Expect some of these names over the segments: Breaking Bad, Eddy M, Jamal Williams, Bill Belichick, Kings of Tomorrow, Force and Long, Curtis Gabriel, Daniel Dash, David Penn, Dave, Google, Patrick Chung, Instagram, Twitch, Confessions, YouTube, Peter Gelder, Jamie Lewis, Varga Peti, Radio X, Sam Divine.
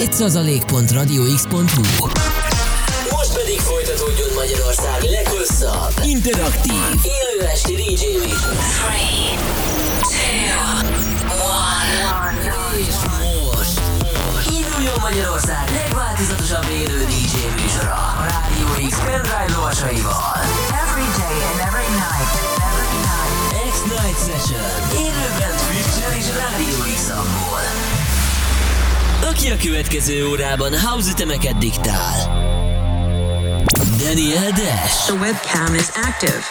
Itt az a lég.radiox.hu. Most pedig folytatódjon Magyarország leghosszabb, interaktív, élő esti DJ műsor. 3, 2, 1. Induljon Magyarország legváltozatosabb élő DJ műsora a Radio X pendrive lovasaival. Every day and every night. X-Night Session. Élőben Twitch-en és Radio X-ambol. Aki a következő órában house ütemeket diktál. Daniel Dash. The webcam is active.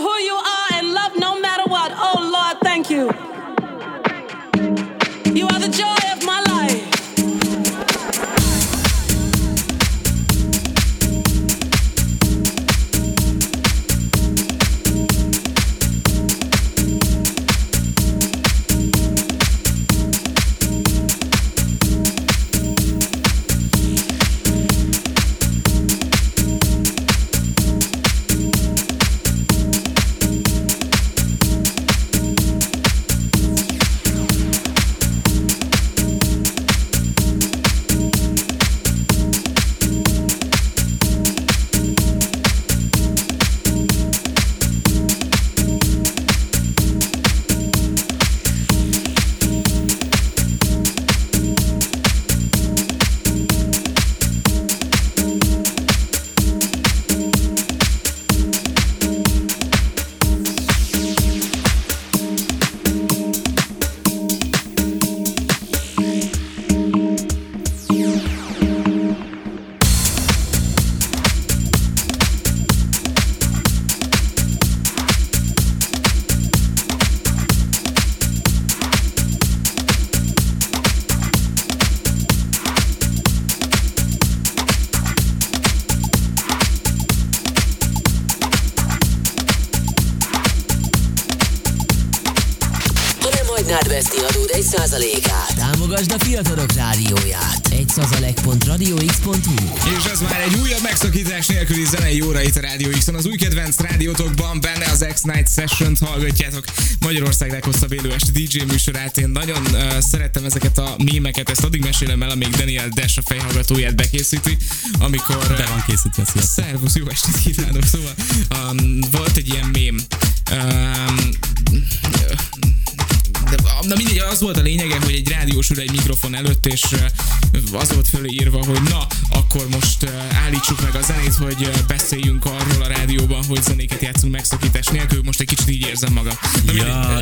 Who you are and love no matter what. Oh Lord, thank you. 1%-át. Támogasd a fiatalok rádióját. 1%.radiox.hu. És ez már egy újabb megszakítás nélküli zenei óra itt a Radio X-on. Az új kedvenc rádiótokban benne az X-Night Session-t hallgatjátok. Magyarország leghosszabb élő este DJ műsorát. Én nagyon szerettem ezeket a mémeket. Ezt addig mesélem el, amíg Daniel Dash a fejhallgatóját bekészíti. Amikor... Be van készítve, sziasztok. Szervusz, jó estét kívánok. Szóval volt egy ilyen mém. Na mindegy, az volt a lényege, hogy egy rádiós ül egy mikrofon előtt, és az volt fölé írva, hogy na, akkor most állítsuk meg a zenét, hogy beszéljünk arról a rádióban, hogy zenéket játszunk megszakítás nélkül. Most egy kicsit így érzem magam. Na, ja,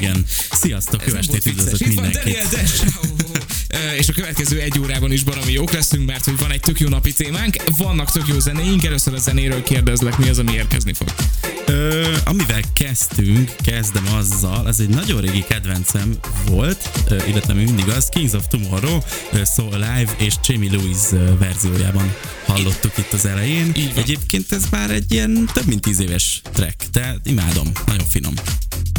igen. Sziasztok, jó estét, üdvözlök mindenkit. És a következő egy órában is baromi jók leszünk, mert hogy van egy tök jó napi témánk, vannak tök jó zenéink. Először a zenéről kérdezlek, mi az, ami érkezni fog? Amivel kezdem azzal, ez egy nagyon régi kedvencem volt, illetve mindig az, Kings of Tomorrow, So Alive és Jamie Lewis verziójában hallottuk itt az elején. Egyébként ez már egy ilyen több mint 10 éves track, tehát imádom, nagyon finom.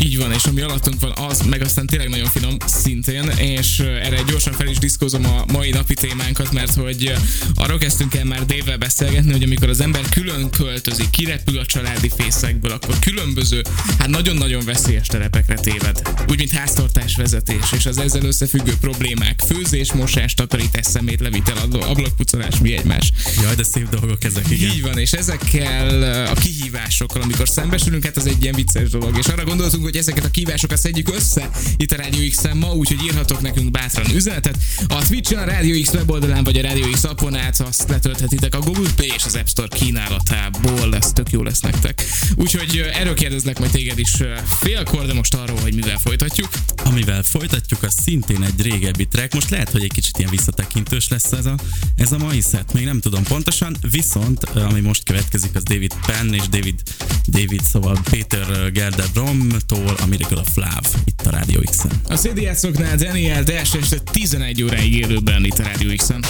Így van, és ami alattunk van, az meg aztán tényleg nagyon finom szintén, és erre gyorsan fel is diszkózom a mai napi témánkat, mert hogy arról kezdtünk el már Dave-vel beszélgetni, hogy amikor az ember külön költözik, kirepül a családi fészekből, akkor különböző, hát nagyon-nagyon veszélyes telepekre téved. Úgy, mint háztartásvezetés, és az ezzel összefüggő problémák, főzés, mosás, takarítás, szemétlevitel, ablakpucolás, mi egymás. Jaj, de szép dolgok ezek, igen. Így van, és ezekkel a kihívásokkal, amikor szembesülünk, hát az egy ilyen vicces dolog, és arra gondoltunk, hogy ezeket a kihívásokat szedjük össze itt a Radio X-en ma, úgyhogy írhatok nekünk bátran üzenetet. A Twitch-en, a Radio X weboldalán vagy a Radio X appon át, azt letölthetitek a Google Play és az App Store kínálatából, lesz tök jó lesz nektek. Úgyhogy erről kérdezlek majd téged is félkor, de most arról, hogy mivel folytatjuk. Amivel folytatjuk, az szintén egy régebbi track. Most lehet, hogy egy kicsit ilyen visszatekintős lesz ez a mai set, még nem tudom pontosan, viszont ami most következik, az David Penn és David, szóval Peter Gelder Bromtól, a Miracle of Love itt a Radio X-en. A CD-szoknál Daniel Dash este 11 óráig élőben itt a Radio X-en.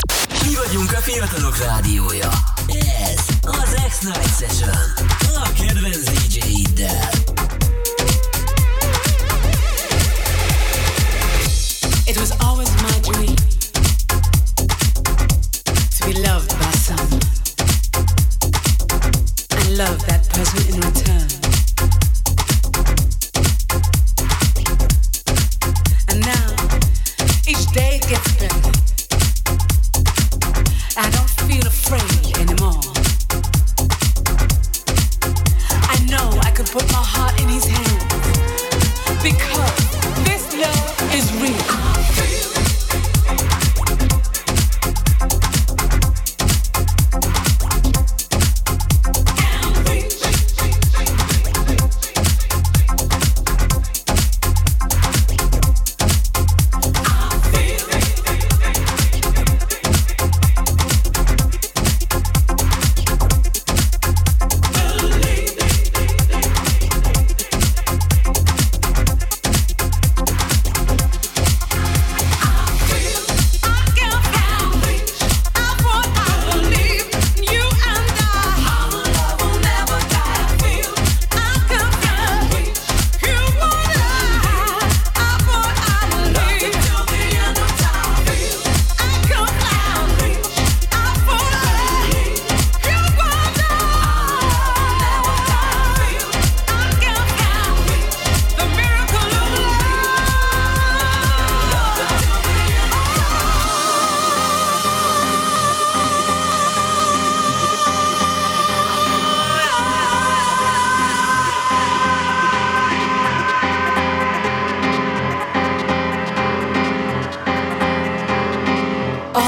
Mi vagyunk a fiatalok rádiója. Ez az X-Night Session. A kedvenc DJ-iddel. It was always my dream to be loved by someone and love that person in return. Each day gets better. I don't feel afraid anymore. I know I can put my heart in his hands because this love is real.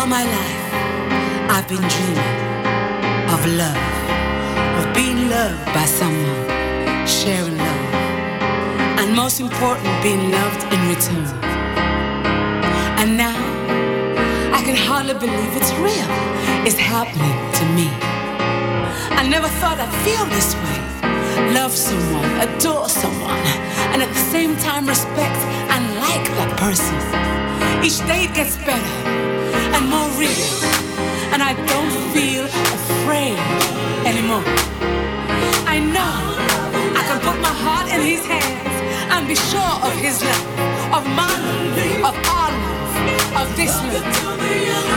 all my life I've been dreaming of love, of being loved by someone, sharing love, and most important, being loved in return. And now I can hardly believe it's real. It's happening to me. I never thought I'd feel this way. Love someone, adore someone, and at the same time respect and like that person. Each day it gets better and more real, and I don't feel afraid anymore. I know I can put my heart in his hands and be sure of his love, of my love, of our love, of this love.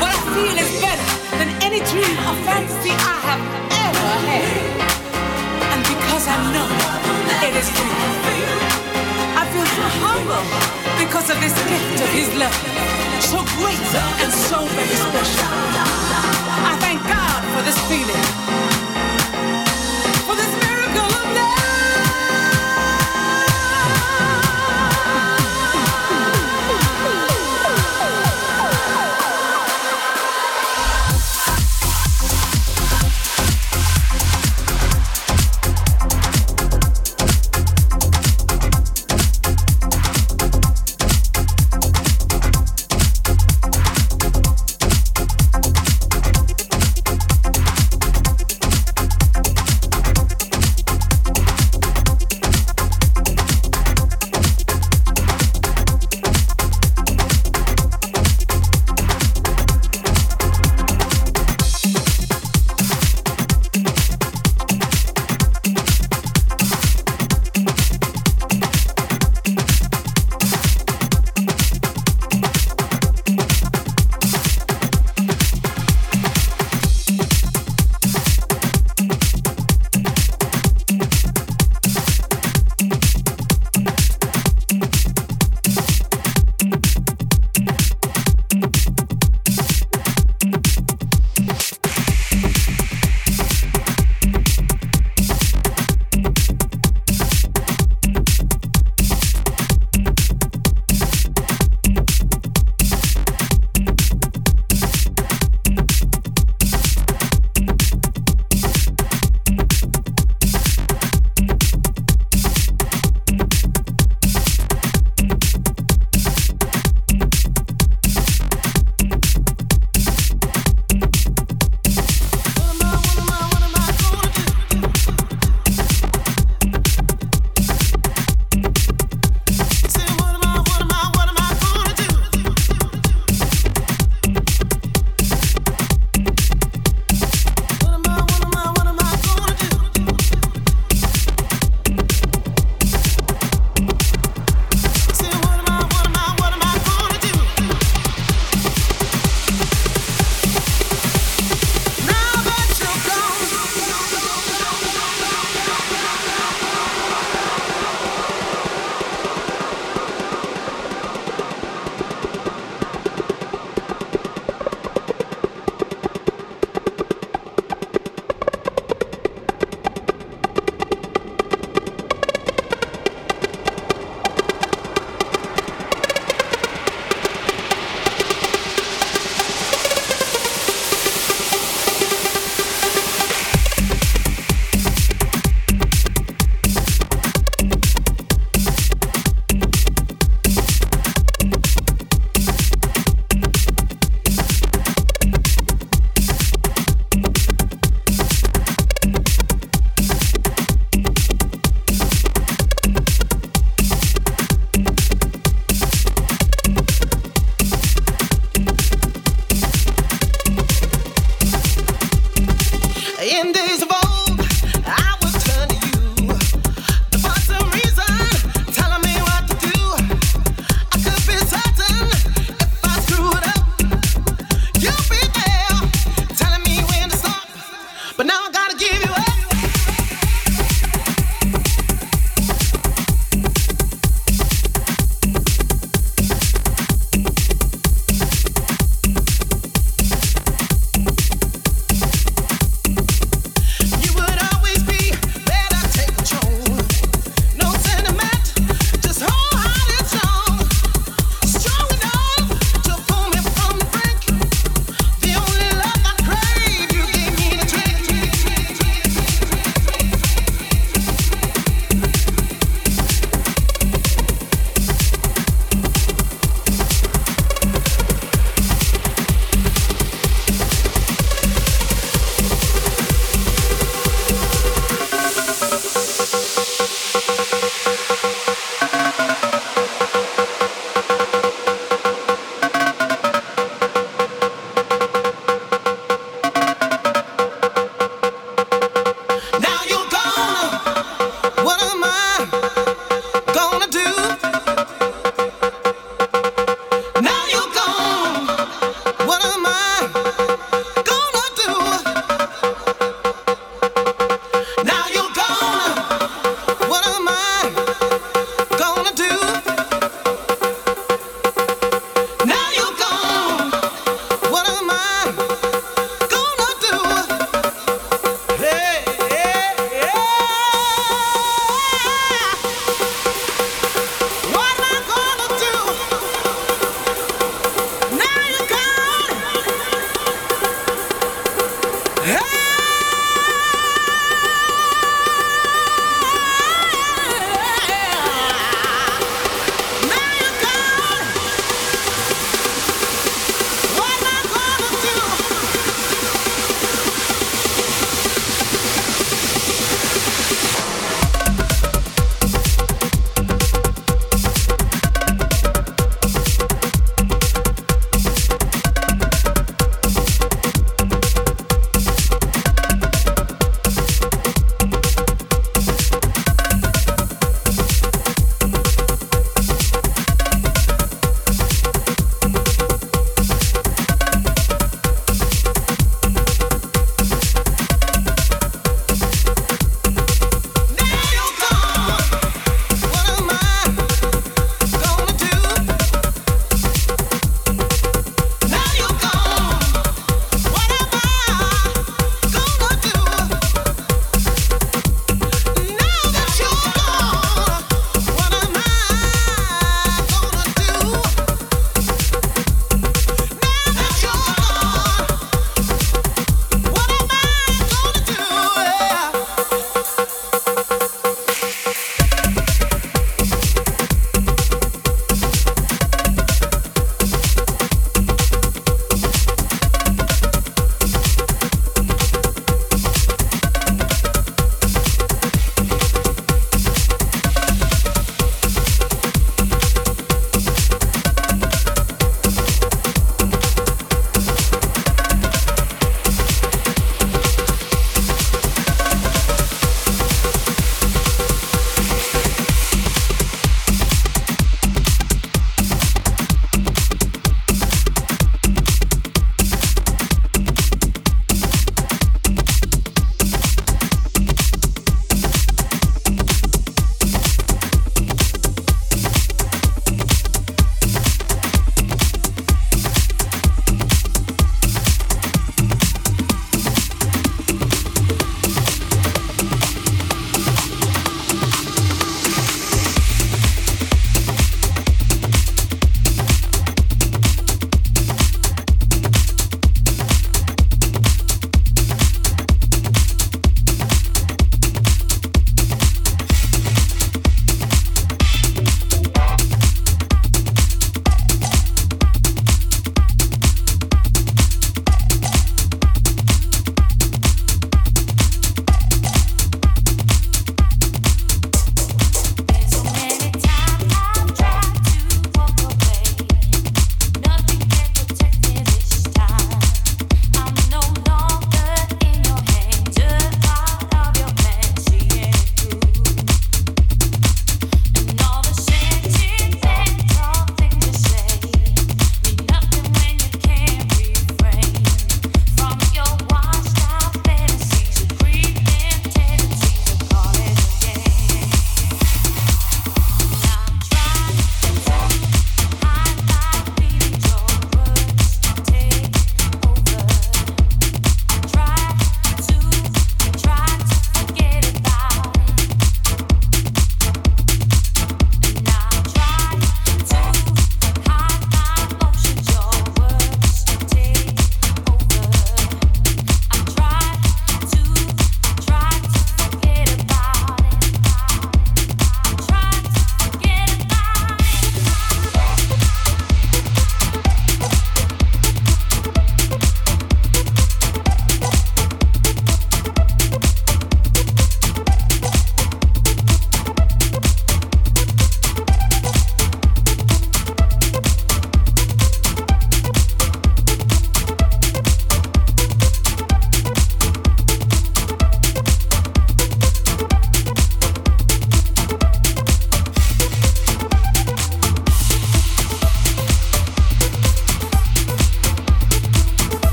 What I feel is better than any dream or fantasy I have ever had. Because I know it is real. I feel so humble because of this gift of his love, so great and so very special. I thank God for this feeling, for this miracle of love.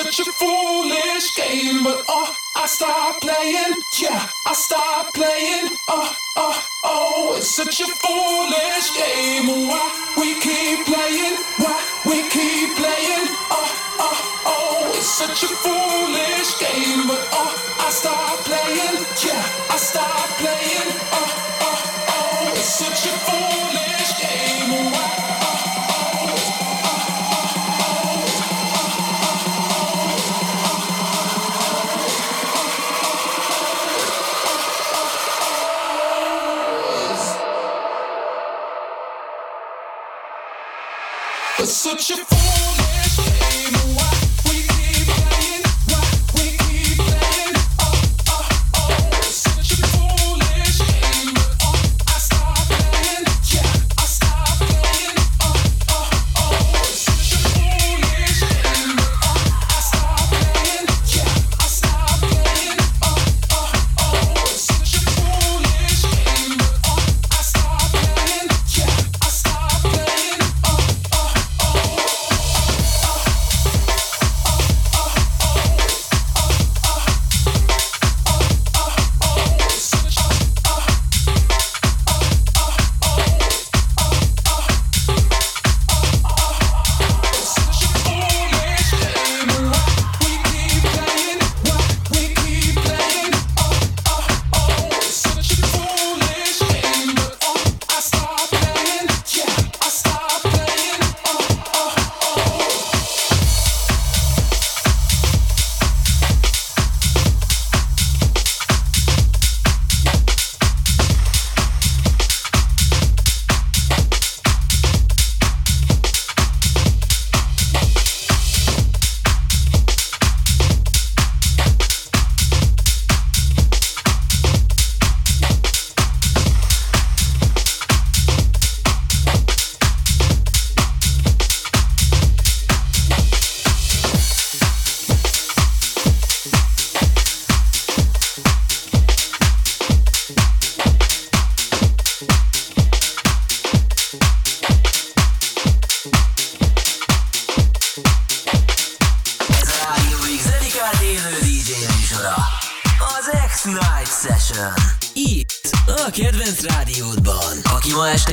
such a foolish game, but oh, I start playing, yeah, I start playing, oh, oh, oh, it's such a foolish game, why we keep playing, why we keep playing, oh, oh, oh, it's such a foolish game, but oh, I start playing, yeah, I start playing, oh, oh, oh, it's such a foolish game, why. Such a foolish game, why we keep playing, why we keep playing, oh, oh, oh, such a foolish game, oh, I start playing, yeah, I start playing, oh, oh, oh, such a foolish game, oh, I start playing, yeah, I start playing, oh, oh, oh, such a foolish game, oh, I start playing, yeah, I start playing, oh, oh.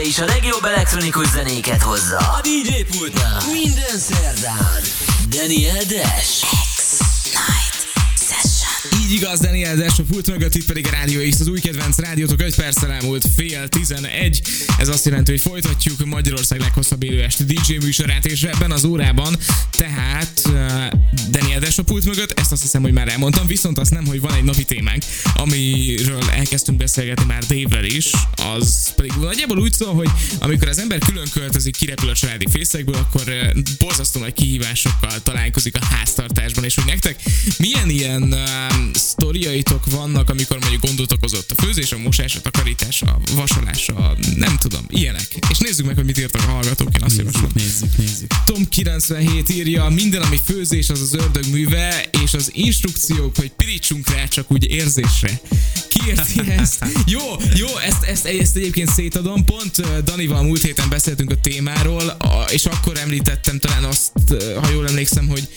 És a legjobb elektronikus zenéket hozza a DJ pultnál minden szerdán Daniel Dash X-Night Session. Így igaz, Daniel Dash a pult mögött, itt pedig a Radio X, az új kedvenc rádiótok. 5 perccel elmúlt 10:11. Ez azt jelenti, hogy folytatjuk Magyarország leghosszabb élő esti DJ műsorát, és ebben az órában tehát Daniel Dash a pult mögött. Ezt azt hiszem, hogy már elmondtam, viszont azt nem, hogy van egy napi témánk, amiről elkezdtünk beszélgetni már Dave-vel is. Az pedig nagyjából úgy szól, hogy amikor az ember külön költözik, kirepül a családi fészekből, akkor borzasztó nagy kihívásokkal találkozik a háztartásban, és hogy nektek milyen ilyen sztoriaitok vannak, amikor mondjuk gondot okozott a főzés, a mosás, a takarítás, a vasalás, a nem tudom, ilyenek. És nézzük meg, hogy mit írtak a hallgatók. Én azt javaslom. Nézzük. Tom 97 írja, minden, ami főzés, az az ördög műve, és az instrukciók, hogy pirítsunk rá csak úgy érzésre. Kiérti ezt? Jó, ezt egyébként szétadom. Pont Danival múlt héten beszéltünk a témáról, és akkor említettem talán azt, ha jól emlékszem, hogy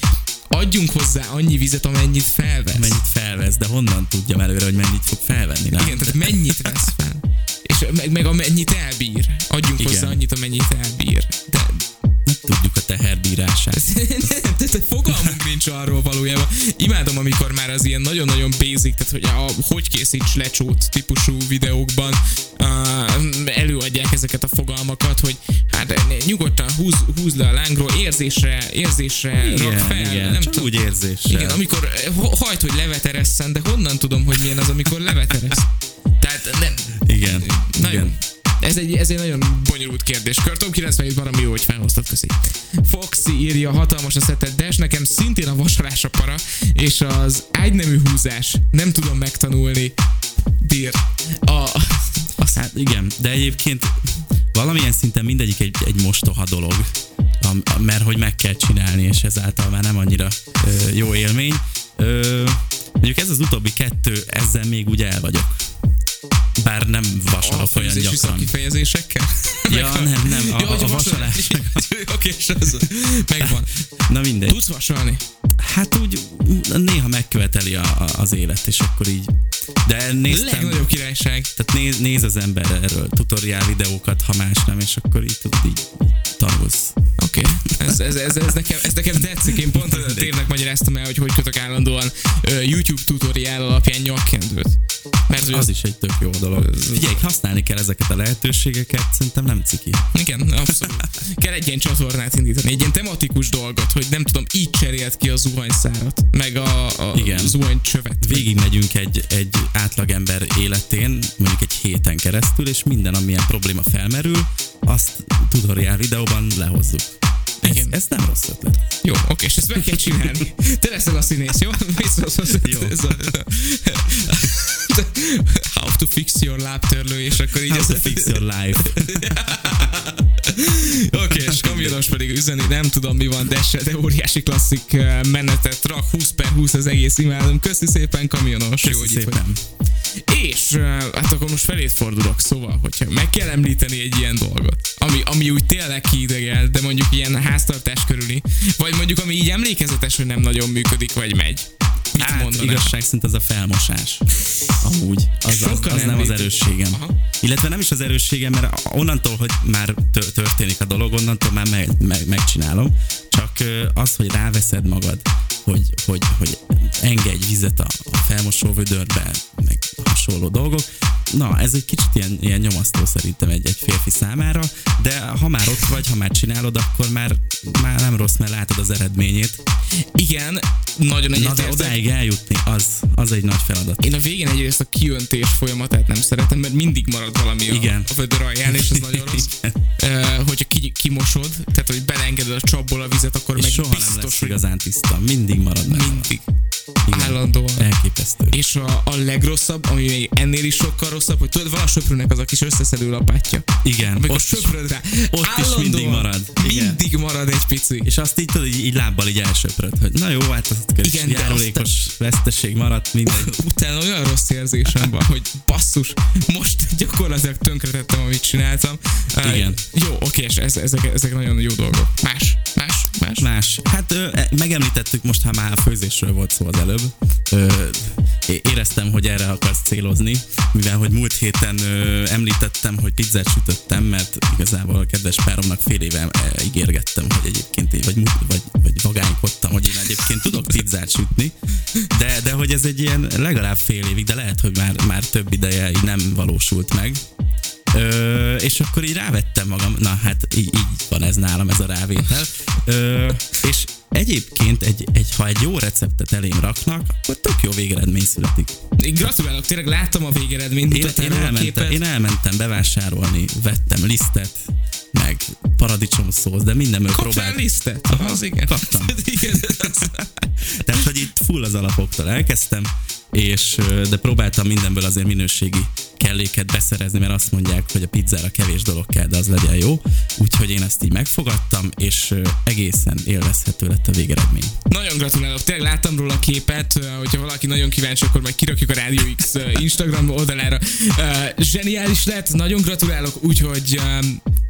adjunk hozzá annyi vizet, amennyit felvesz. Mennyit felvesz, de honnan tudjam előre, hogy mennyit fog felvenni? Nem? Igen, tehát mennyit vesz fel. És meg amennyit elbír. Adjunk igen hozzá annyit, amennyit elbír. De tudjuk a teherbírását. Tehát fogalmunk nincs arról valójában. Imádom, amikor már az ilyen nagyon-nagyon basic, tehát hogy hogy készíts lecsót típusú videókban előadják ezeket a fogalmakat, hogy hát nyugodtan húz le a lángról, érzésre igen, rak fel. Igen, nem csak úgy érzésre. Igen, amikor hajt, hogy leveteresszen, de honnan tudom, hogy milyen az, amikor leveteresz? Tehát nem. Igen. Nagyon. Ez egy nagyon bonyolult kérdéskör. Tom 97 valami jó, hogy felhoztad, köszi. Foxy írja, hatalmas a szetted, de nekem szintén a vasalás a para, és az ágynemű húzás. Nem tudom megtanulni. Dír. Aztán igen, de egyébként valamilyen szinten mindegyik egy mostoha dolog, mert hogy meg kell csinálni, és ezáltal már nem annyira jó élmény. Mondjuk ez az utóbbi kettő, ezzel még úgy el vagyok. Bár nem vasalok olyan gyakran. A kifejezésekkel? Ja, nem. A vasalás. Oké, és az megvan. Na mindegy. Tudsz vasalni? hát úgy néha megköveteli az élet, és akkor így. De néztem. Legnagyobb királyság. Tehát néz az ember erről tutoriál videókat, ha más nem, és akkor így tudod, így tanulsz. Oké. Okay. Ez nekem tetszik. Én pont a tévnek magyaráztam el, hogy kötök állandóan YouTube tutoriál alapján nyakkendőt. Mert az is egy tök jó dolog. Figyelj, használni kell ezeket a lehetőségeket, szerintem nem ciki. Igen, abszolút. Kell egy ilyen csatornát indítani, egy ilyen tematikus dolgot, hogy nem tudom, így cserélt ki a zuhanyszárat, meg a zuhanycsövet. Végig megyünk egy átlagember életén, mondjuk egy héten keresztül, és minden, amilyen probléma felmerül, azt tutoriál videóban lehozzuk. Ez nem rossz ötlet. Jó, oké, és ezt meg kell csinálni. Te leszel a színész, jó? Jó. How to fix your lábtörlő, és akkor így... How to fix your life. Oké, és kamionos pedig üzeni, nem tudom mi van, de óriási klasszik menetet rak, 20/20 az egész, imádom. Köszi szépen, kamionos. Köszi szépen. És hát akkor most felét fordulok, szóval, hogyha meg kell említeni egy ilyen dolgot, ami úgy tényleg kiidegel, de mondjuk ilyen háztartás körüli, vagy mondjuk ami így emlékezetes, hogy nem nagyon működik, vagy megy. Mit mondanám? Igazság szerint ez a felmosás. Amúgy. Az nem az erősségem. Aha. Illetve nem is az erősségem, mert onnantól, hogy már történik a dolog, onnantól már megcsinálom. Csak az, hogy ráveszed magad, hogy engedj vizet a felmosó vödörbe, meg hasonló dolgok. Na, ez egy kicsit ilyen nyomasztó szerintem egy férfi számára, de ha már ott vagy, ha már csinálod, akkor már nem rossz, mert látod az eredményét. Igen, nagyon egyet. Na, de odáig eljutni, az egy nagy feladat. Én a végén egyrészt a kiöntés folyamatát nem szeretem, mert mindig marad valami a vödör alján, és ez nagyon rossz. Hogyha kimosod, tehát hogy belengeded a csapból a vizet, akkor és meg soha biztos, nem lesz igazán tiszta, mindig marad meg. Mindig. Igen, állandóan. Elképesztő. És a legrosszabb, ami még ennél is sokkal rosszabb, hogy tudod, van a söprőnek az a kis összeszedő lapátja. Igen. Amikor söpröd rá. Ott állandóan is mindig marad. Igen. Mindig marad egy pici. És azt így tudod, így lábbal így elsöpröd, hogy na jó, hát az kis járulékos veszteség maradt, mindegy. Utána olyan rossz érzésem van, hogy basszus, most gyakorlatilag tönkretettem, amit csináltam. Igen. Jó, oké, és ezek nagyon jó dolgok. Más. Hát megemlítettük most, ha már a főzésről volt szó az előbb. Éreztem, hogy erre akarsz célozni, mivel hogy múlt héten említettem, hogy pizzát sütöttem, mert igazából a kedves páromnak fél éve ígérgettem, hogy egyébként vagy vagánykodtam, hogy én egyébként tudok pizzát sütni, de hogy ez egy ilyen legalább fél évig, de lehet, hogy már több ideje így nem valósult meg. És akkor így rávettem magam, na hát így van ez nálam, ez a rávétel. És egyébként, ha egy jó receptet elém raknak, akkor tök jó végeredmény születik. Én gratulálok, tényleg láttam a végeredményt. Én elmentem bevásárolni, vettem lisztet, meg paradicsomszósz, de minden mögött próbáltam. Kaptál lisztet? Az igen. Kaptam. Tehát, hogy itt full az alapoktól elkezdtem, de próbáltam mindenből azért minőségi kelléket beszerezni, mert azt mondják, hogy a pizzára kevés dolog kell, de az legyen jó. Úgyhogy én ezt így megfogadtam, és egészen élvezhető lett a végeredmény. Nagyon gratulálok, tényleg láttam róla a képet, hogyha valaki nagyon kíváncsi, akkor majd kirakjuk a Radio X Instagram oldalára. Zseniális lett, nagyon gratulálok, úgyhogy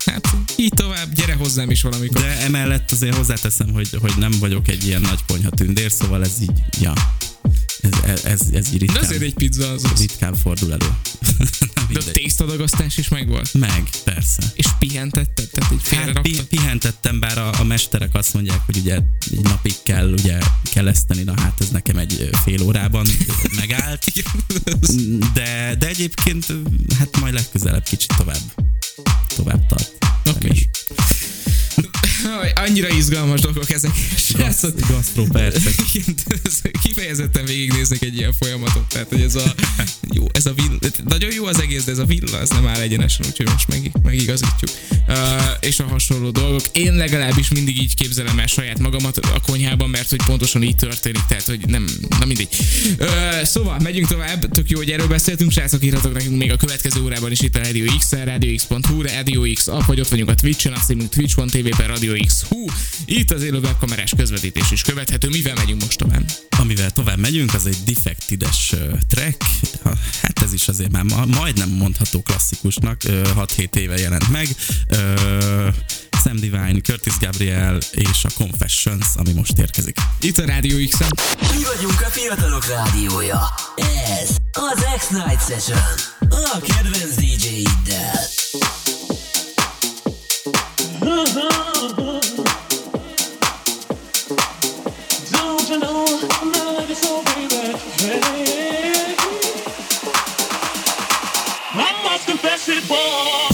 hát így tovább, gyere hozzám is valamikor. De emellett azért hozzáteszem, hogy nem vagyok egy ilyen nagy konyha tündér, szóval ez így, ja. Ez így ritkán. De azért egy pizza az. Ritkán fordul elő. De a tésztadagasztás is megvolt? Meg, persze. És pihentetted? Tehát így pihentettem, bár a mesterek azt mondják, hogy ugye egy napig kell ugye keleszteni, na hát ez nekem egy fél órában megállt. De egyébként hát majd legközelebb kicsit tovább tart. Oké. Annyira izgalmas dolgok ezek. Gasztrópercek. Kifejezetten végignéznek egy ilyen folyamatot. Tehát, hogy ez a nagyon jó az egész, de ez a villa, ez nem áll egyenesen, úgyhogy most megigazítjuk. És a hasonló dolgok. Én legalábbis mindig így képzelem el saját magamat a konyhában, mert hogy pontosan így történik, tehát, hogy nem, na mindegy. Szóval, megyünk tovább. Tök jó, hogy erről beszéltünk. Srácok, írhatok nekünk még a következő órában is itt a Radio X-en, radiox.hu, Radio X app, vagy ott vagyunk a Twitch-en, azt hívunk twitch.tv Radio X. Hú, itt az élő webkamerás közvetítés is követhető. Mivel megyünk most tovább? Amivel tovább megyünk, az egy Defected-es track. Hát ez is azért már majdnem mondható klasszikusnak. 6-7 éve jelent meg. Sam Divine, Curtis Gabriel és a Confessions, ami most érkezik. Itt a Radio X-en. Mi vagyunk a fiatalok rádiója. Ez az X-Night Session. A kedvenc DJ-iddel. Don't you know I'm not like it's all baby. Hey. I must confess it, boy.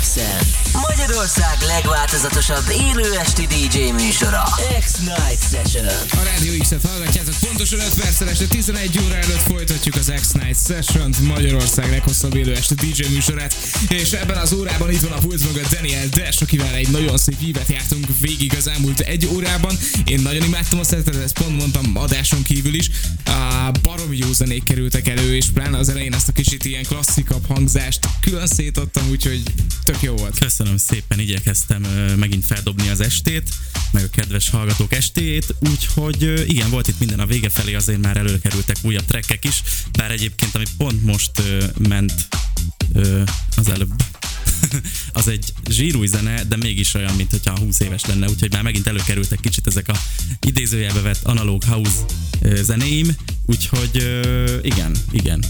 X-en. Magyarország legváltozatosabb élő esti DJ műsora. X-Night Session. A Radio X-et hallgatjátok, pontosan 5 perccel este 11 óra előtt folytatjuk az X-Night Session-t, Magyarország leghosszabb élő esti DJ műsorát. És ebben az órában itt van a pult mögött Daniel Dash, akivel egy nagyon szép ívet jártunk végig az elmúlt egy órában. Én nagyon imádtam a szettet, ezt pont mondtam adáson kívül is. Baromi jó zenék kerültek elő, és pláne az elején azt a kicsit ilyen klasszikabb hangzást külön szétadtam, úgyhogy tök jó volt. Köszönöm szépen, igyekeztem megint feldobni az estét, meg a kedves hallgatók estét, úgyhogy igen, volt itt minden a vége felé, azért már előkerültek újabb trackek is, bár egyébként ami pont most ment az előbb, az egy zsírúj zene, de mégis olyan, mint hogyha 20 éves lenne, úgyhogy már megint előkerültek kicsit ezek a idézőjelbe vett analóg house zenéim, úgyhogy igen,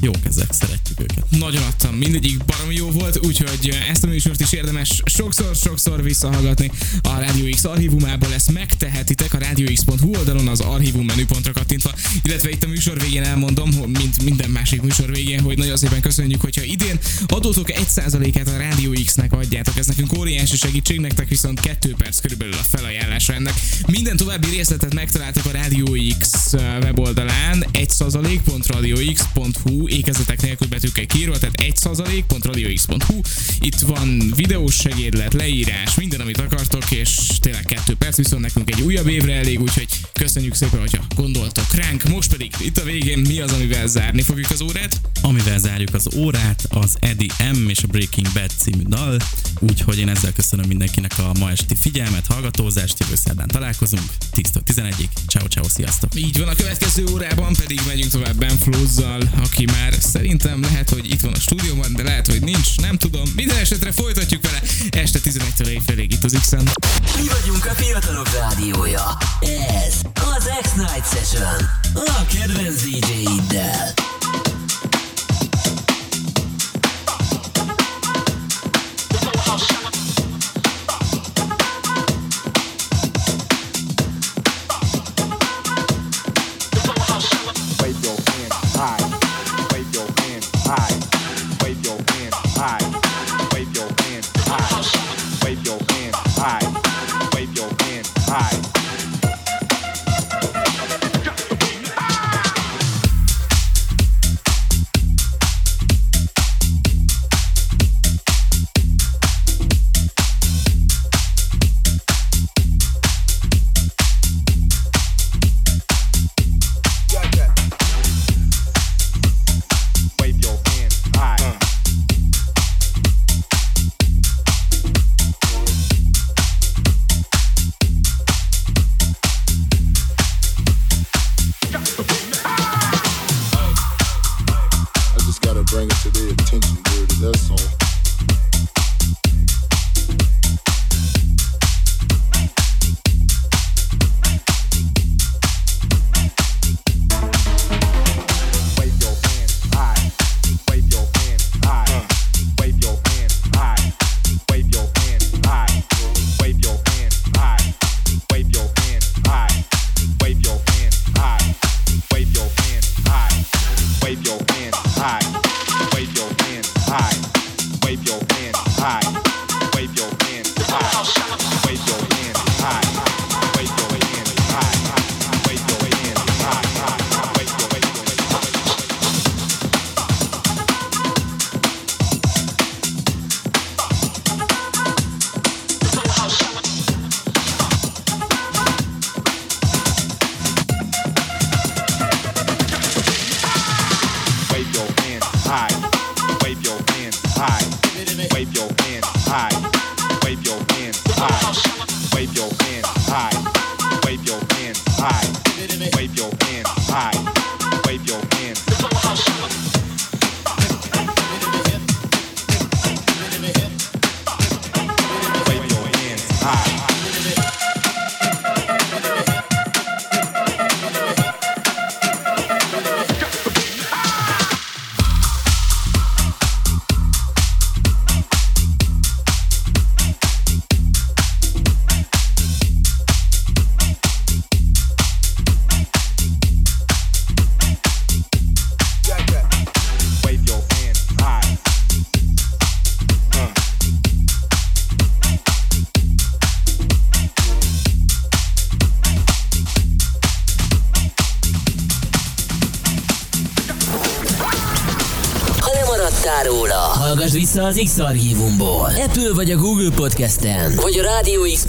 jók ezek, szeretjük őket. Nagyon adtam, mindegyik baromi jó volt, úgyhogy ezt a műsort is érdemes sokszor-sokszor visszahallgatni. A Radio X archívumából ezt megtehetitek a radiox.hu oldalon az archívum menüpontra kattintva, illetve itt a műsor végén elmondom, mint minden másik műsor végén, hogy nagyon szépen köszönjük, hogyha idén adótok 1%-át a Radio X-nek adjátok, ez nekünk óriási segítség, nektek viszont 2 perc körülbelül a felajánlása ennek. Minden további részletet megtaláltok a Radio X weboldalán. 1%.radiox.hu ékezetek nélkül betűkkel kiírva, tehát 1%.radiox.hu. Itt van videós segédlet, leírás, minden, amit akartok, és tényleg 2 perc, viszont nekünk egy újabb évre elég, úgyhogy köszönjük szépen, hogyha gondoltok ránk. Most pedig itt a végén mi az, amivel zárni fogjuk az órát? Amivel zárjuk az órát, az Eddy M és a Breaking Bad című dal, úgyhogy én ezzel köszönöm mindenkinek a ma esti figyelmet, hallgatózást, jövő szerdán találkozunk, 10-11-ig, ciao, sziasztok! Így van, a következő órában pedig megyünk tovább Ben Flozz-zal, aki már szerintem lehet, hogy itt van a stúdióban, de lehet, hogy nincs, nem tudom. Minden esetre folytatjuk vele este 11-től éjfélig itt az X-en. Mi vagyunk a fiatalok rádiója. Ez az X-Night Session. A kedvenc DJ-iddel. Hallgass vissza az X-Archívumból. Apple vagy a Google Podcasten, vagy a Radio X.